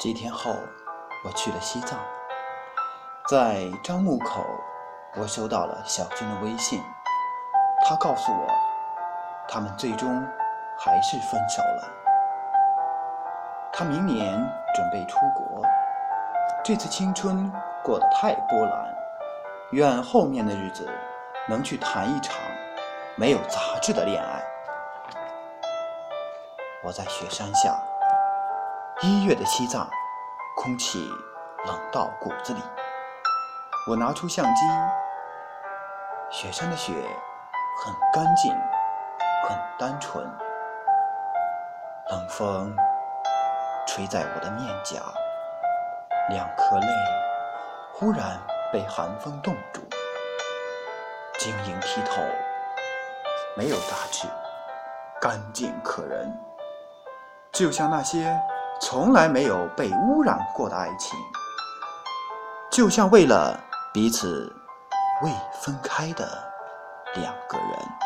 几天后，我去了西藏，在樟木口，我收到了小军的微信，他告诉我，他们最终还是分手了。他明年准备出国，这次青春过得太波澜，愿后面的日子能去谈一场没有杂质的恋爱。我在雪山下，1月的西藏，空气冷到骨子里。我拿出相机，雪山的雪很干净，很单纯。冷风吹在我的面颊，两颗泪忽然被寒风冻住，晶莹剔透，没有杂质，干净可人。就像那些从来没有被污染过的爱情，就像为了彼此未分开的两个人。